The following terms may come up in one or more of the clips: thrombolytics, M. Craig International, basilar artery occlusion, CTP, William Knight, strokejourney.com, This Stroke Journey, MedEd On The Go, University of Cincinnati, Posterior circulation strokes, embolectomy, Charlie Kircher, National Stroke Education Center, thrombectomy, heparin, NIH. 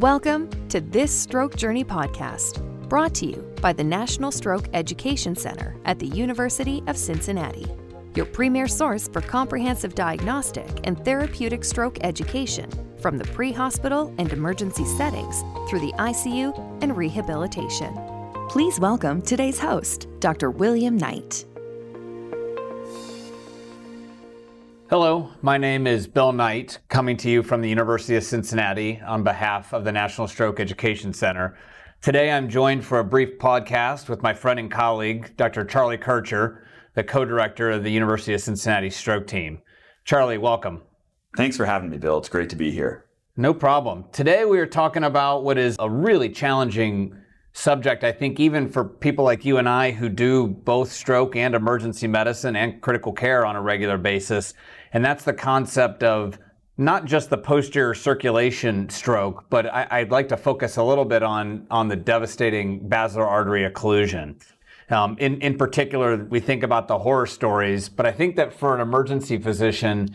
Welcome to This Stroke Journey podcast, brought to you by the National Stroke Education Center at the University of Cincinnati, your premier source for comprehensive diagnostic and therapeutic stroke education from the pre-hospital and emergency settings through the ICU and rehabilitation. Please welcome today's host, Dr. William Knight. Hello, my name is Bill Knight, coming to you from the University of Cincinnati on behalf of the National Stroke Education Center. Today I'm joined for a brief podcast with my friend and colleague, Dr. Charlie Kircher, the co-director of the University of Cincinnati Stroke Team. Charlie, welcome. Thanks for having me, Bill. It's great to be here. No problem. Today we are talking about what is a really challenging subject, I think, even for people like you and I who do both stroke and emergency medicine and critical care on a regular basis. And that's the concept of not just the posterior circulation stroke, but I'd like to focus a little bit on the devastating basilar artery occlusion. In particular, we think about the horror stories, but I think that for an emergency physician,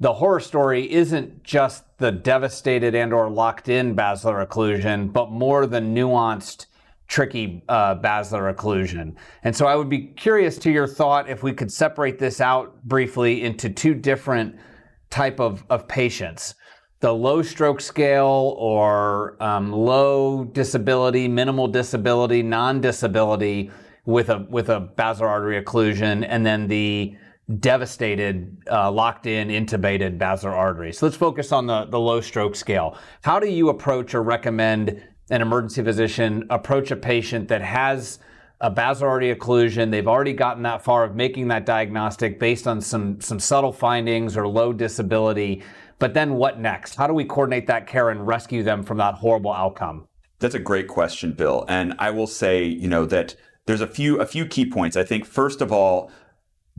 the horror story isn't just the devastated and or locked in basilar occlusion, but more the nuanced, tricky basilar occlusion. And so I would be curious to your thought if we could separate this out briefly into two different type of patients. The low stroke scale or low disability, minimal disability, non-disability with a basilar artery occlusion, and then the devastated, locked in, intubated basilar artery. So let's focus on the low stroke scale. How do you approach or recommend an emergency physician approach a patient that has a basilar artery occlusion? They've already gotten that far of making that diagnostic based on some subtle findings or low disability, but then what next? How do we coordinate that care and rescue them from that horrible outcome? That's a great question, Bill. And I will say, that there's a few key points. I think, first of all,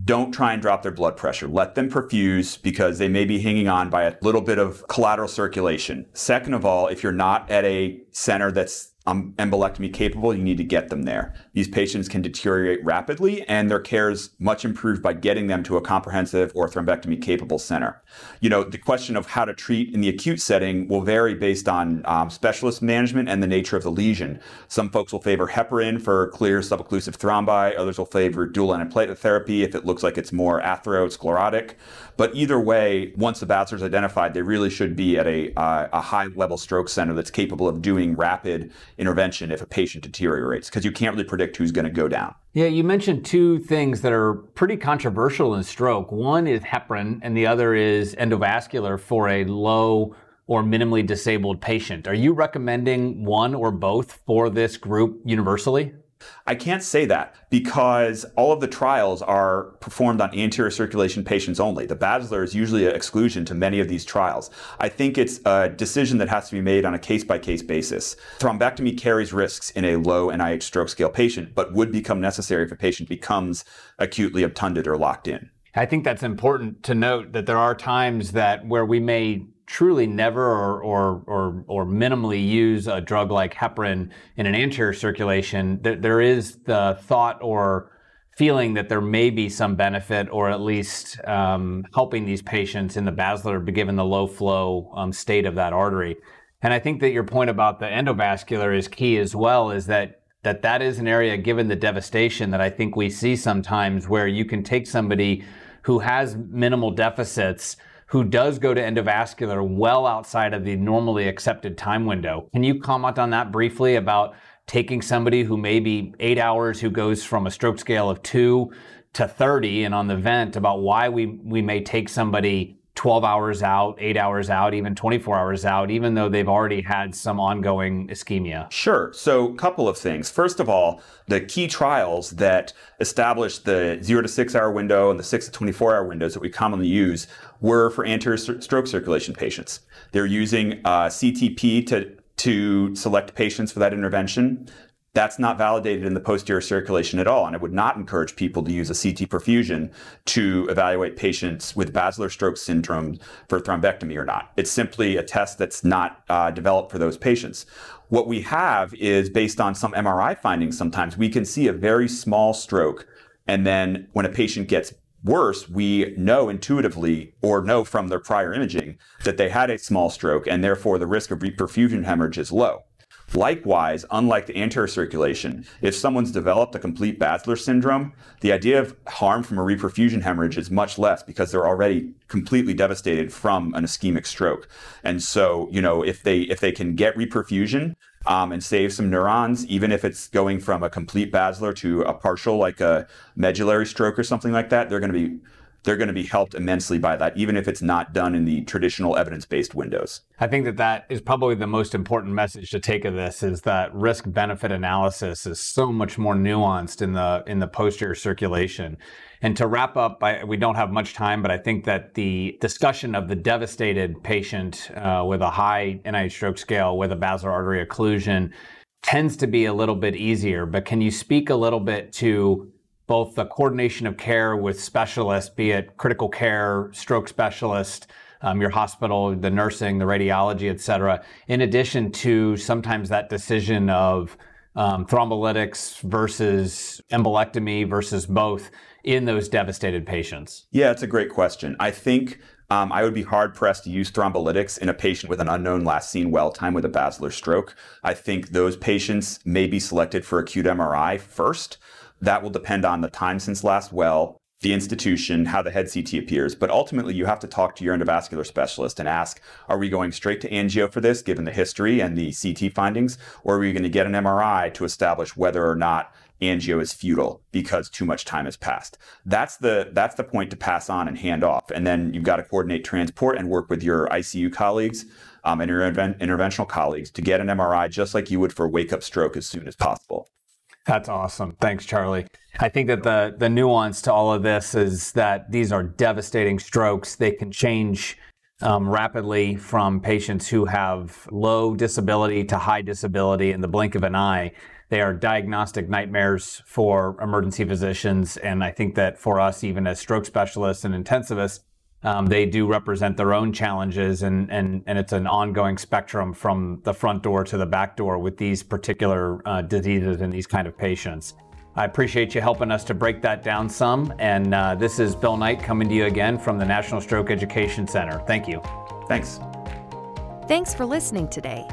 don't try and drop their blood pressure. Let them perfuse because they may be hanging on by a little bit of collateral circulation. Second of all, if you're not at a center that's embolectomy capable, you need to get them there. These patients can deteriorate rapidly and their care is much improved by getting them to a comprehensive or thrombectomy capable center. The question of how to treat in the acute setting will vary based on specialist management and the nature of the lesion. Some folks will favor heparin for clear subocclusive thrombi, others will favor dual antiplatelet therapy if it looks like it's more atherosclerotic. But either way, once the basilar is identified, they really should be at a high level stroke center that's capable of doing rapid intervention if a patient deteriorates, because you can't really predict who's going to go down. Yeah, you mentioned two things that are pretty controversial in stroke. One is heparin and the other is endovascular for a low or minimally disabled patient. Are you recommending one or both for this group universally? I can't say that because all of the trials are performed on anterior circulation patients only. The basilar is usually an exclusion to many of these trials. I think it's a decision that has to be made on a case-by-case basis. Thrombectomy carries risks in a low NIH stroke scale patient, but would become necessary if a patient becomes acutely obtunded or locked in. I think that's important to note that there are times that where we may truly never or minimally use a drug like heparin in an anterior circulation, there is the thought or feeling that there may be some benefit or at least helping these patients in the basilar given the low flow state of that artery. And I think that your point about the endovascular is key as well, is that is an area given the devastation that I think we see sometimes where you can take somebody who has minimal deficits who does go to endovascular well outside of the normally accepted time window. Can you comment on that briefly about taking somebody who may be 8 hours who goes from a stroke scale of 2 to 30 and on the vent about why we may take somebody 12 hours out, 8 hours out, even 24 hours out, even though they've already had some ongoing ischemia? Sure. So a couple of things. First of all, the key trials that established the 0 to 6 hour window and the 6 to 24 hour windows that we commonly use were for anterior stroke circulation patients. They're using CTP to select patients for that intervention. That's not validated in the posterior circulation at all, and I would not encourage people to use a CT perfusion to evaluate patients with basilar stroke syndrome for thrombectomy or not. It's simply a test that's not developed for those patients. What we have is, based on some MRI findings sometimes, we can see a very small stroke, and then when a patient gets Worse, we know intuitively or know from their prior imaging that they had a small stroke, and therefore the risk of reperfusion hemorrhage is low. Likewise, unlike the anterior circulation, if someone's developed a complete Bassler syndrome, the idea of harm from a reperfusion hemorrhage is much less because they're already completely devastated from an ischemic stroke. And so, you know, if they can get reperfusion and save some neurons, even if it's going from a complete Bassler to a partial, like a medullary stroke or something like that, they're going to be helped immensely by that, even if it's not done in the traditional evidence-based windows. I think that is probably the most important message to take of this, is that risk-benefit analysis is so much more nuanced in the posterior circulation. And to wrap up, we don't have much time, but I think that the discussion of the devastated patient with a high NIH stroke scale with a basilar artery occlusion tends to be a little bit easier. But can you speak a little bit to both the coordination of care with specialists, be it critical care, stroke specialist, your hospital, the nursing, the radiology, et cetera, in addition to sometimes that decision of thrombolytics versus embolectomy versus both in those devastated patients? Yeah, it's a great question. I think I would be hard-pressed to use thrombolytics in a patient with an unknown last seen well time with a basilar stroke. I think those patients may be selected for acute MRI first. That will depend on the time since last well, the institution, how the head CT appears. But ultimately, you have to talk to your endovascular specialist and ask, are we going straight to angio for this, given the history and the CT findings? Or are we going to get an MRI to establish whether or not angio is futile because too much time has passed? That's the point to pass on and hand off. And then you've got to coordinate transport and work with your ICU colleagues and your interventional colleagues to get an MRI, just like you would for wake-up stroke, as soon as possible. That's awesome. Thanks, Charlie. I think that the nuance to all of this is that these are devastating strokes. They can change rapidly from patients who have low disability to high disability in the blink of an eye. They are diagnostic nightmares for emergency physicians. And I think that for us, even as stroke specialists and intensivists, they do represent their own challenges, and it's an ongoing spectrum from the front door to the back door with these particular diseases and these kind of patients. I appreciate you helping us to break that down some, and this is Bill Knight coming to you again from the National Stroke Education Center. Thank you. Thanks. Thanks for listening today.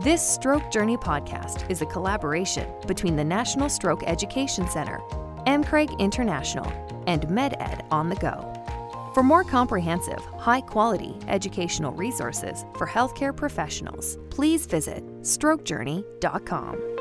This Stroke Journey podcast is a collaboration between the National Stroke Education Center, M. Craig International, and MedEd On The Go. For more comprehensive, high-quality educational resources for healthcare professionals, please visit strokejourney.com.